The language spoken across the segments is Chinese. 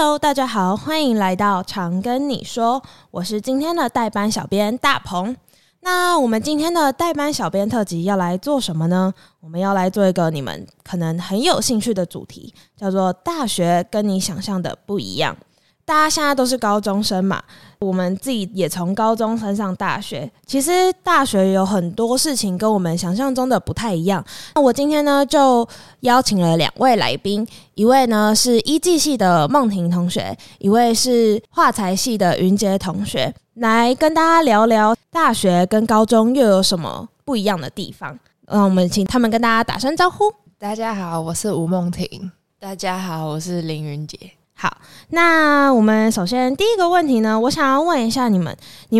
Hello， 大家好，欢迎来到常跟你说，我是今天的代班小编大鹏。那我们今天的代班小编特辑要来做什么呢？我们要来做一个你们可能很有兴趣的主题，叫做大学跟你想象的不一样。大家现在都是高中生嘛，我们自己也从高中升上大学，其实大学有很多事情跟我们想象中的不太一样。那我今天呢就邀请了两位来宾，一位呢是医技系的孟婷同学，一位是化材系的云杰同学，来跟大家聊聊大学跟高中又有什么不一样的地方。我们请他们跟大家打声招呼。大家好，我是吴孟婷。大家好，我是林云杰。好，那我们首先第一个问题呢，我想要问一下你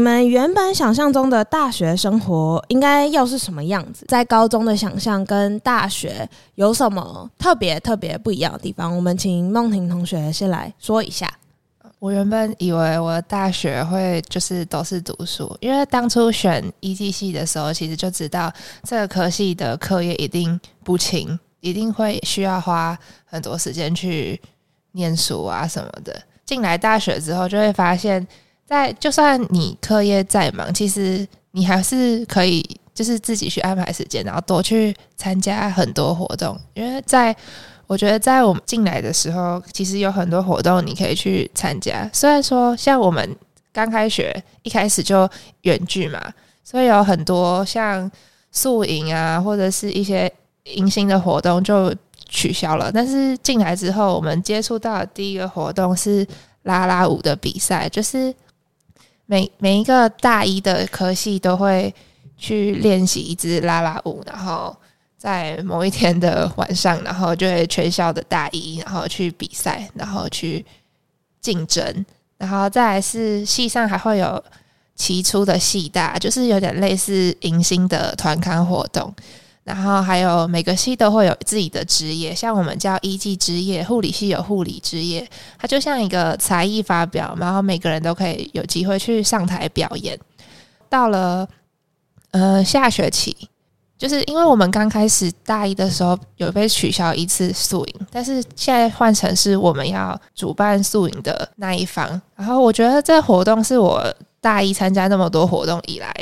们原本想象中的大学生活应该要是什么样子？在高中的想象跟大学有什么特别不一样的地方？我们请孟婷同学先来说一下。我原本以为我的大学会就是都是读书，因为当初选医技系的时候，其实就知道这个科系的课业一定不轻，一定会需要花很多时间去念书啊什么的。进来大学之后就会发现，就算你课业再忙，其实你还是可以就是自己去安排时间，然后多去参加很多活动。因为我觉得在我们进来的时候，其实有很多活动你可以去参加。虽然说像我们刚开学一开始就远距嘛，所以有很多像宿营啊或者是一些迎新的活动就取消了，但是进来之后我们接触到的第一个活动是啦啦舞的比赛，就是每一个大一的科系都会去练习一支啦啦舞，然后在某一天的晚上，然后就会全校的大一然后去比赛，然后去竞争。然后再来是系上还会有期初的系大，就是有点类似迎新的团康活动。然后还有每个系都会有自己的职业，像我们叫医技职业，护理系有护理职业，它就像一个才艺发表，然后每个人都可以有机会去上台表演。到了下学期，就是因为我们刚开始大一的时候有被取消一次宿营，但是现在换成是我们要主办宿营的那一方。然后我觉得这活动是我大一参加那么多活动以来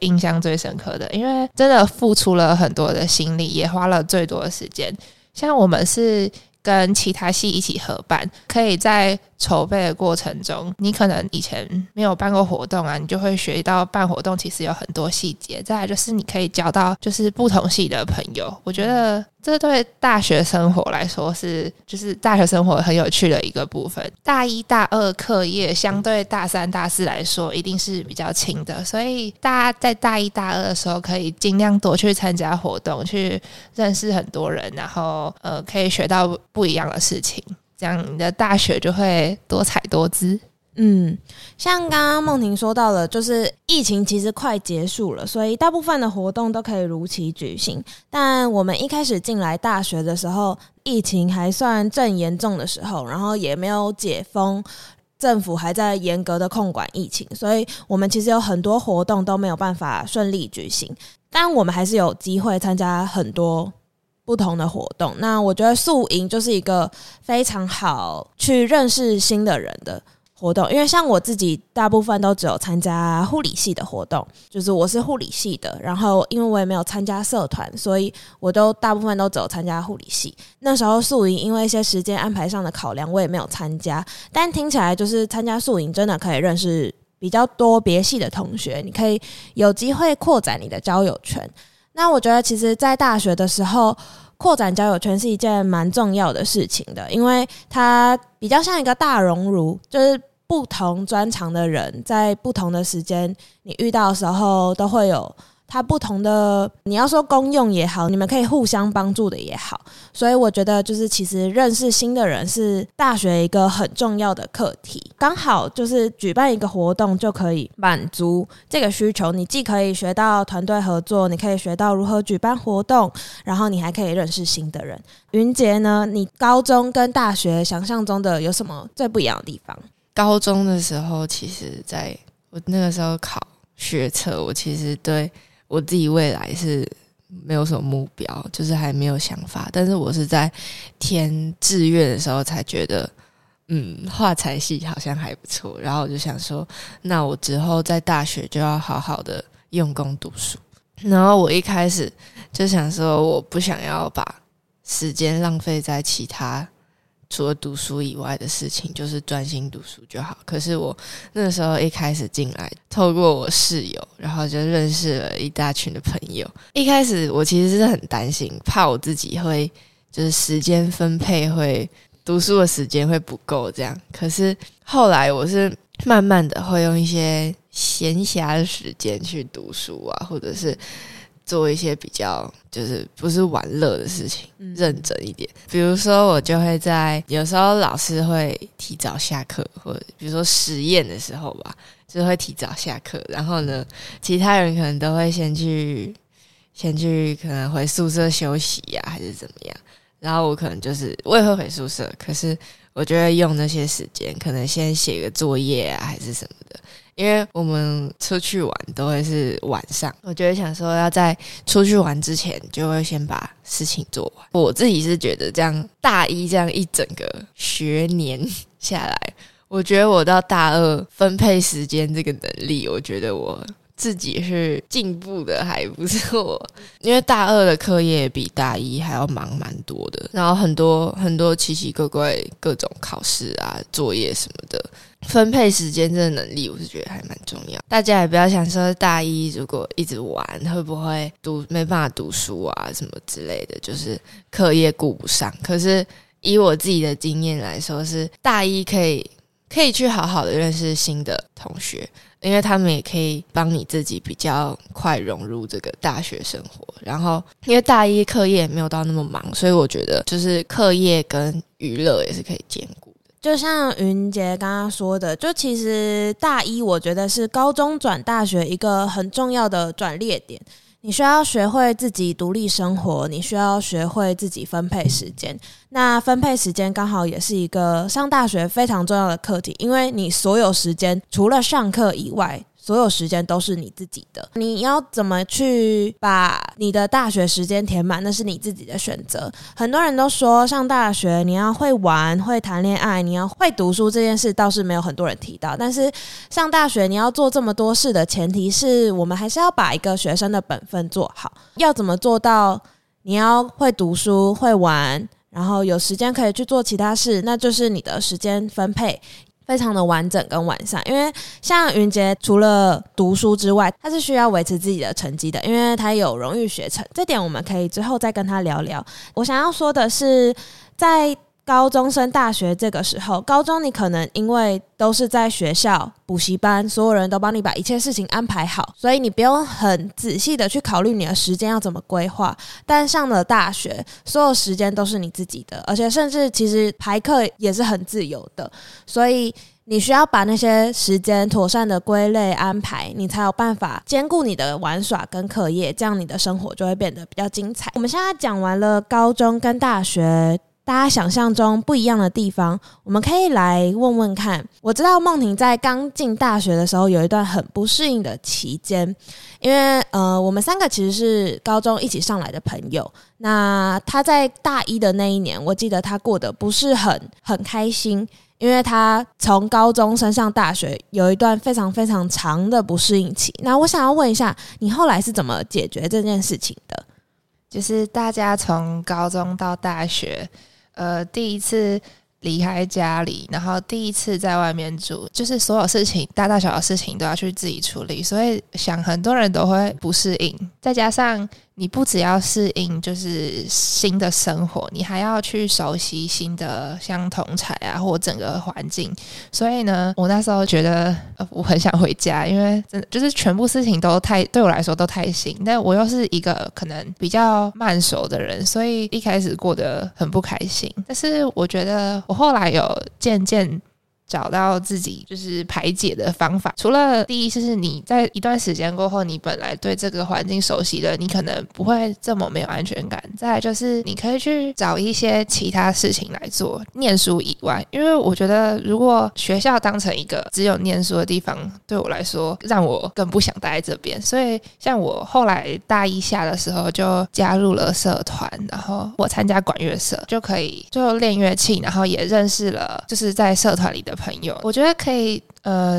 印象最深刻的，因为真的付出了很多的心力，也花了最多的时间。像我们是跟其他系一起合办，可以在筹备的过程中，你可能以前没有办过活动啊，你就会学到办活动其实有很多细节。再来就是你可以交到就是不同系的朋友，我觉得这对大学生活来说是就是大学生活很有趣的一个部分。大一大二课业相对大三大四来说一定是比较轻的，所以大家在大一大二的时候可以尽量多去参加活动，去认识很多人，然后可以学到不一样的事情，这样你的大学就会多彩多姿。像刚刚孟婷说到了，就是疫情其实快结束了，所以大部分的活动都可以如期举行。但我们一开始进来大学的时候，疫情还算正严重的时候，然后也没有解封，政府还在严格的控管疫情，所以我们其实有很多活动都没有办法顺利举行，但我们还是有机会参加很多不同的活动。那我觉得宿营就是一个非常好去认识新的人的活动，因为像我自己大部分都只有参加护理系的活动，就是我是护理系的，然后因为我也没有参加社团，所以我都大部分都只有参加护理系。那时候宿营因为一些时间安排上的考量，我也没有参加，但听起来就是参加宿营真的可以认识比较多别系的同学，你可以有机会扩展你的交友圈。那我觉得其实在大学的时候扩展交友圈是一件蛮重要的事情的，因为它比较像一个大熔炉，就是不同专长的人在不同的时间你遇到的时候都会有它不同的，你要说功用也好，你们可以互相帮助的也好。所以我觉得就是其实认识新的人是大学一个很重要的课题，刚好就是举办一个活动就可以满足这个需求。你既可以学到团队合作，你可以学到如何举办活动，然后你还可以认识新的人。云杰呢，你高中跟大学想象中的有什么最不一样的地方？高中的时候，其实在我那个时候考学测，我其实对我自己未来是没有什么目标，就是还没有想法。但是我是在填志愿的时候才觉得画材系好像还不错，然后我就想说那我之后在大学就要好好的用功读书。然后我一开始就想说我不想要把时间浪费在其他除了读书以外的事情，就是专心读书就好。可是我那时候一开始进来，透过我室友，然后就认识了一大群的朋友。一开始我其实是很担心，怕我自己会就是时间分配会读书的时间会不够这样。可是后来我是慢慢的会用一些闲暇的时间去读书啊，或者是做一些比较就是不是玩乐的事情，认真一点。比如说我就会在有时候老师会提早下课，或者比如说实验的时候吧，就会提早下课，然后呢其他人可能都会先去可能回宿舍休息啊还是怎么样，然后我可能就是我也会回宿舍，可是我就会用那些时间可能先写个作业啊还是什么的。因为我们出去玩都会是晚上，我就会想说要在出去玩之前就会先把事情做完。我自己是觉得这样大一这样一整个学年下来，我觉得我到大二分配时间这个能力，我觉得我自己是进步的还不错，因为大二的课业比大一还要忙蛮多的，然后很多很多奇奇怪怪各种考试啊作业什么的，分配时间这个能力我是觉得还蛮重要。大家也不要想说大一如果一直玩会不会没办法读书啊什么之类的，就是课业顾不上。可是以我自己的经验来说，是大一可以去好好的认识新的同学，因为他们也可以帮你自己比较快融入这个大学生活。然后因为大一课业也没有到那么忙，所以我觉得就是课业跟娱乐也是可以兼顾的。就像云杰刚刚说的，就其实大一我觉得是高中转大学一个很重要的转捩点，你需要学会自己独立生活，你需要学会自己分配时间。那分配时间刚好也是一个上大学非常重要的课题，因为你所有时间除了上课以外，所有时间都是你自己的，你要怎么去把你的大学时间填满，那是你自己的选择。很多人都说上大学你要会玩，会谈恋爱，你要会读书，这件事倒是没有很多人提到，但是上大学你要做这么多事的前提是我们还是要把一个学生的本分做好。要怎么做到你要会读书，会玩，然后有时间可以去做其他事，那就是你的时间分配非常的完整跟完善。因为像云杰除了读书之外，他是需要维持自己的成绩的，因为他有荣誉学程，这点我们可以之后再跟他聊聊。我想要说的是，在高中升大学这个时候，高中你可能因为都是在学校补习班，所有人都帮你把一切事情安排好，所以你不用很仔细的去考虑你的时间要怎么规划。但上了大学，所有时间都是你自己的，而且甚至其实排课也是很自由的，所以你需要把那些时间妥善的归类安排，你才有办法兼顾你的玩耍跟课业，这样你的生活就会变得比较精彩。我们现在讲完了高中跟大学大家想象中不一样的地方，我们可以来问问看。我知道梦婷在刚进大学的时候有一段很不适应的期间，因为我们三个其实是高中一起上来的朋友，那她在大一的那一年，我记得她过得不是很开心，因为她从高中升上大学有一段非常非常长的不适应期。那我想要问一下，你后来是怎么解决这件事情的？就是大家从高中到大学第一次离开家里，然后第一次在外面住，就是所有事情大大小小事情都要去自己处理，所以想很多人都会不适应。再加上你不只要适应就是新的生活，你还要去熟悉新的像同侪啊或整个环境，所以呢我那时候觉得我很想回家，因为真的就是全部事情都对我来说都太新，但我又是一个可能比较慢熟的人，所以一开始过得很不开心。但是我觉得我后来有渐渐找到自己就是排解的方法。除了第一就是你在一段时间过后，你本来对这个环境熟悉了，你可能不会这么没有安全感。再来就是你可以去找一些其他事情来做，念书以外，因为我觉得如果学校当成一个只有念书的地方，对我来说让我更不想待在这边。所以像我后来大一下的时候就加入了社团，然后我参加管乐社，就可以就练乐器，然后也认识了就是在社团里的朋友。我觉得可以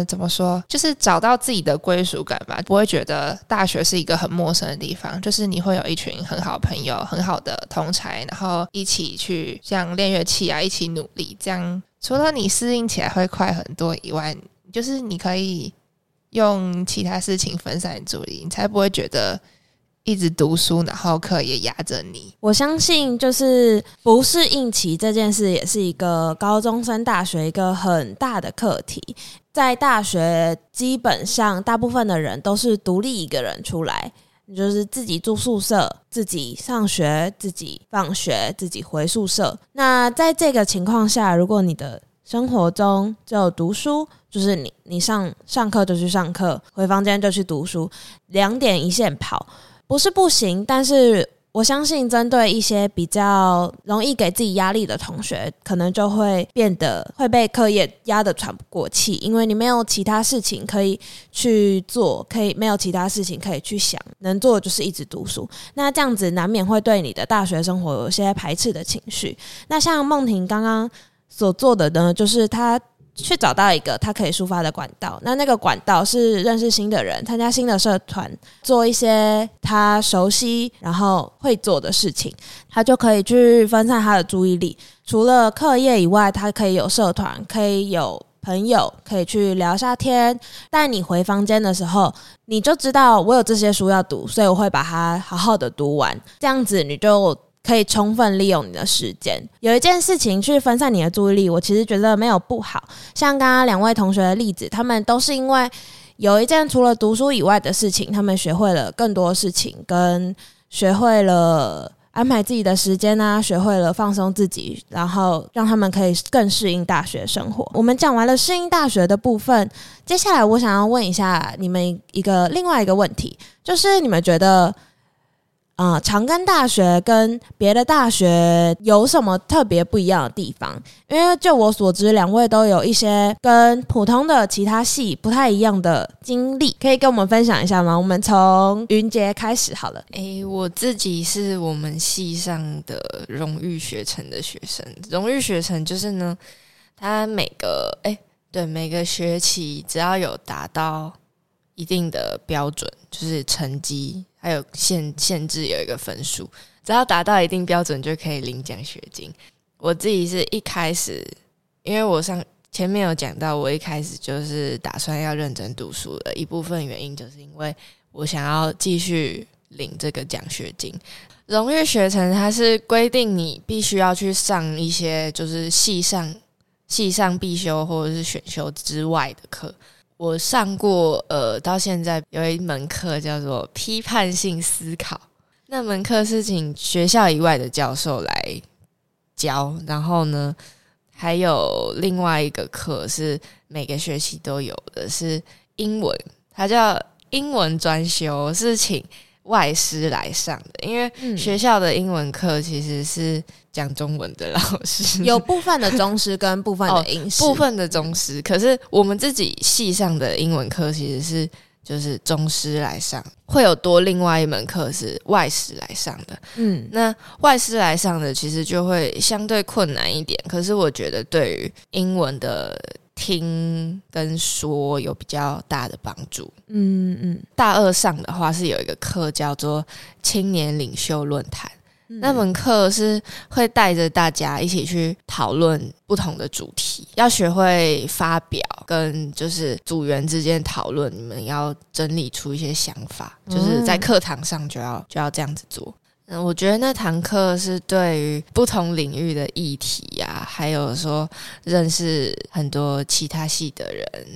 怎么说，就是找到自己的归属感吧，不会觉得大学是一个很陌生的地方，就是你会有一群很好的朋友，很好的同侪，然后一起去像练乐器啊，一起努力，这样除了你适应起来会快很多以外，就是你可以用其他事情分散注意，你才不会觉得一直读书然后课也压着你。我相信就是不适应期这件事也是一个高中生大学一个很大的课题。在大学基本上大部分的人都是独立一个人出来，就是自己住宿舍，自己上学，自己放学，自己回宿舍。那在这个情况下，如果你的生活中只有读书，就是你上课就去上课，回房间就去读书，两点一线跑不是不行，但是我相信针对一些比较容易给自己压力的同学，可能就会变得会被课业压得喘不过气，因为你没有其他事情可以去做，没有其他事情可以去想，能做的就是一直读书。那这样子难免会对你的大学生活有些排斥的情绪。那像梦婷刚刚所做的呢，就是他去找到一个他可以抒发的管道，那个管道是认识新的人，参加新的社团，做一些他熟悉然后会做的事情，他就可以去分散他的注意力。除了课业以外，他可以有社团，可以有朋友，可以去聊下天。带你回房间的时候，你就知道我有这些书要读，所以我会把它好好的读完，这样子你就可以充分利用你的时间。有一件事情去分散你的注意力，我其实觉得没有不好，像刚刚两位同学的例子，他们都是因为有一件除了读书以外的事情，他们学会了更多事情，跟学会了安排自己的时间啊，学会了放松自己，然后让他们可以更适应大学生活。我们讲完了适应大学的部分，接下来我想要问一下你们另外一个问题，就是你们觉得长庚大学跟别的大学有什么特别不一样的地方？因为就我所知，两位都有一些跟普通的其他系不太一样的经历，可以跟我们分享一下吗？我们从云杰开始好了。我自己是我们系上的荣誉学程的学生。荣誉学程就是呢，他每个学期只要有达到一定的标准，就是成绩还有限制有一个分数，只要达到一定标准就可以领奖学金。我自己是一开始，因为我前面有讲到，我一开始就是打算要认真读书的一部分原因，就是因为我想要继续领这个奖学金。荣誉学程它是规定你必须要去上一些就是系上必修或者是选修之外的课。我上过到现在有一门课叫做批判性思考，那门课是请学校以外的教授来教，然后呢还有另外一个课是每个学期都有的，是英文，它叫英文专修，是请外师来上的，因为学校的英文课其实是讲中文的老师，有部分的中师跟部分的英师，部分的中师，可是我们自己系上的英文课其实是就是中师来上，会有多另外一门课是外师来上的。那外师来上的其实就会相对困难一点，可是我觉得对于英文的听跟说有比较大的帮助。大二上的话是有一个课叫做青年领袖论坛，那门课是会带着大家一起去讨论不同的主题，要学会发表，跟就是组员之间讨论，你们要整理出一些想法，就是在课堂上就要这样子做。我觉得那堂课是对于不同领域的议题啊，还有说认识很多其他系的人，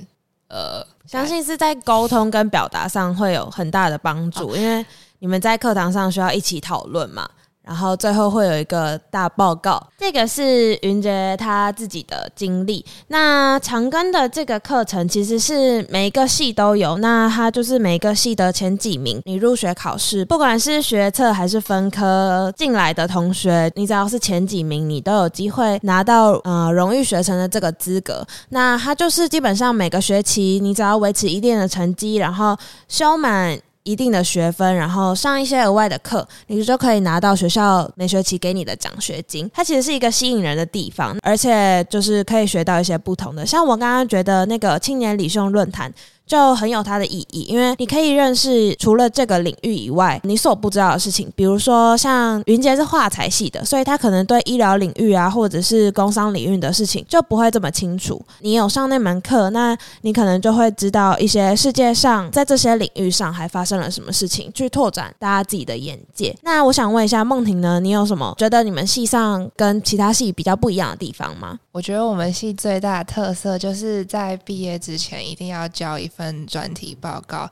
相信是在沟通跟表达上会有很大的帮助，因为你们在课堂上需要一起讨论嘛，然后最后会有一个大报告。这个是云杰他自己的经历。那长庚的这个课程其实是每一个系都有，那他就是每一个系的前几名，你入学考试不管是学测还是分科进来的同学，你只要是前几名你都有机会拿到荣誉学程的这个资格。那他就是基本上每个学期你只要维持一定的成绩，然后修满一定的学分，然后上一些额外的课，你就可以拿到学校每学期给你的奖学金。它其实是一个吸引人的地方，而且就是可以学到一些不同的。像我刚刚觉得那个青年理性论坛就很有它的意义，因为你可以认识除了这个领域以外你所不知道的事情。比如说像云杰是化材系的，所以他可能对医疗领域啊或者是工商领域的事情就不会这么清楚。你有上那门课，那你可能就会知道一些世界上在这些领域上还发生了什么事情，去拓展大家自己的眼界。那我想问一下梦婷呢，你有什么觉得你们系上跟其他系比较不一样的地方吗？我觉得我们系最大的特色就是在毕业之前一定要交一份专题报告。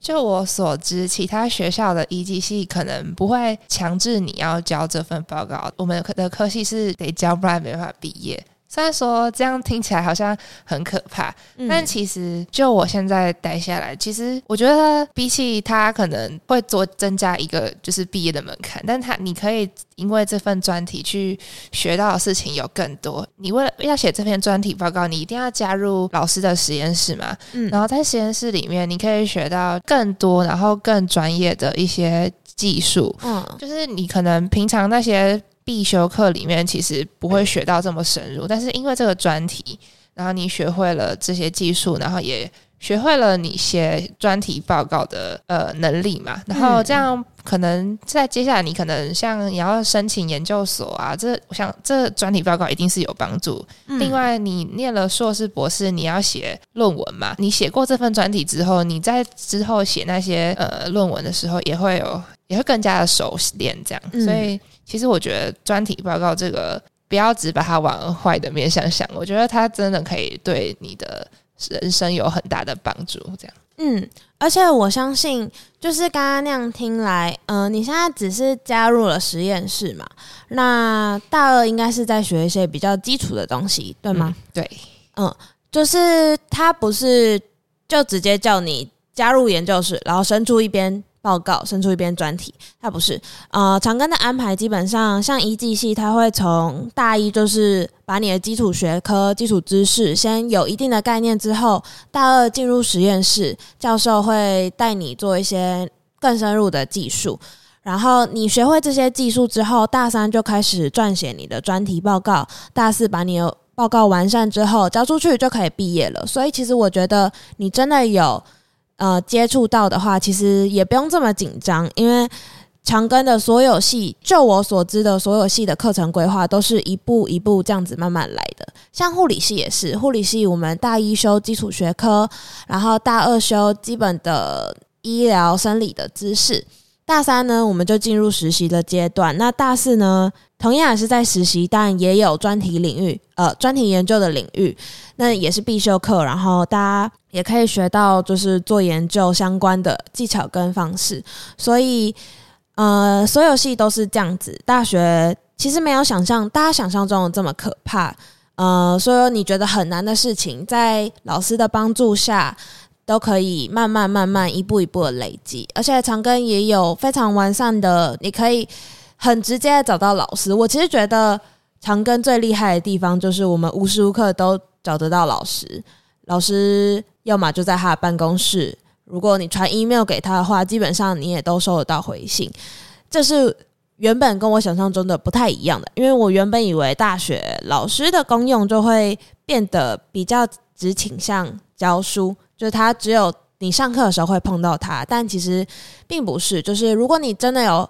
就我所知，其他学校的医技系可能不会强制你要交这份报告，我们的科系是得交，不然没办法毕业。虽然说这样听起来好像很可怕，但其实就我现在待下来，其实我觉得比起他可能会增加一个就是毕业的门槛，但你可以因为这份专题去学到的事情有更多。你为了要写这篇专题报告，你一定要加入老师的实验室嘛，然后在实验室里面你可以学到更多然后更专业的一些技术，就是你可能平常那些必修课里面其实不会学到这么深入，但是因为这个专题，然后你学会了这些技术，然后也学会了你写专题报告的能力嘛，然后这样可能在接下来你可能像你要申请研究所啊，我想这专题报告一定是有帮助。另外你念了硕士博士你要写论文嘛，你写过这份专题之后，你在之后写那些论文的时候也会更加的熟练这样，所以其实我觉得专题报告这个不要只把它往坏的面向想，我觉得它真的可以对你的人生有很大的帮助这样。而且我相信就是刚刚那样听来你现在只是加入了实验室嘛，那大二应该是在学一些比较基础的东西对吗？对，就是他不是就直接叫你加入研究室然后伸出一边报告生出一篇专题，它不是。长庚的安排基本上像医技系，它会从大一就是把你的基础学科基础知识先有一定的概念之后，大二进入实验室，教授会带你做一些更深入的技术，然后你学会这些技术之后，大三就开始撰写你的专题报告，大四把你的报告完善之后交出去就可以毕业了。所以其实我觉得你真的有接触到的话，其实也不用这么紧张，因为长庚的所有系，就我所知的所有系的课程规划都是一步一步这样子慢慢来的。像护理系也是，护理系我们大一修基础学科，然后大二修基本的医疗生理的知识，大三呢我们就进入实习的阶段，那大四呢同样也是在实习，但也有专题领域专题研究的领域，那也是必修课，然后大家也可以学到就是做研究相关的技巧跟方式。所以所有系都是这样子，大学其实没有大家想象中的这么可怕，所有你觉得很难的事情在老师的帮助下都可以慢慢一步一步的累积。而且长庚也有非常完善的，你可以很直接找到老师。我其实觉得长庚最厉害的地方就是我们无时无刻都找得到老师，老师要么就在他的办公室，如果你传 email 给他的话，基本上你也都收得到回信。这是原本跟我想象中的不太一样的，因为我原本以为大学老师的功用就会变得比较只倾向教书，就是他只有你上课的时候会碰到他，但其实并不是。就是如果你真的有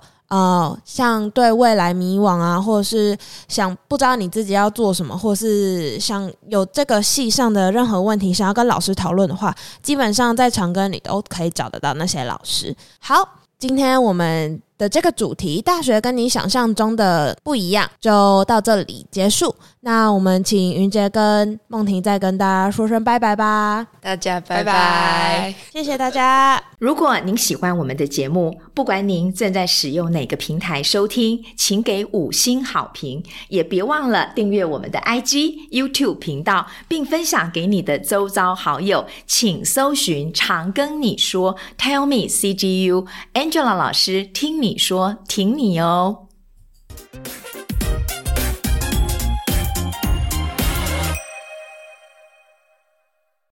像对未来迷惘啊，或者是想不知道你自己要做什么，或是想有这个系上的任何问题想要跟老师讨论的话，基本上在长庚你都可以找得到那些老师。好，今天我们的这个主题，大学跟你想象中的不一样，就到这里结束。那我们请云杰跟梦婷再跟大家说声拜拜吧。大家拜拜，谢谢大家。如果您喜欢我们的节目，不管您正在使用哪个平台收听，请给5星好评，也别忘了订阅我们的 IG、YouTube 频道，并分享给你的周遭好友。请搜寻常跟你说 Tell me CGU， Angela 老师听你说挺你哦。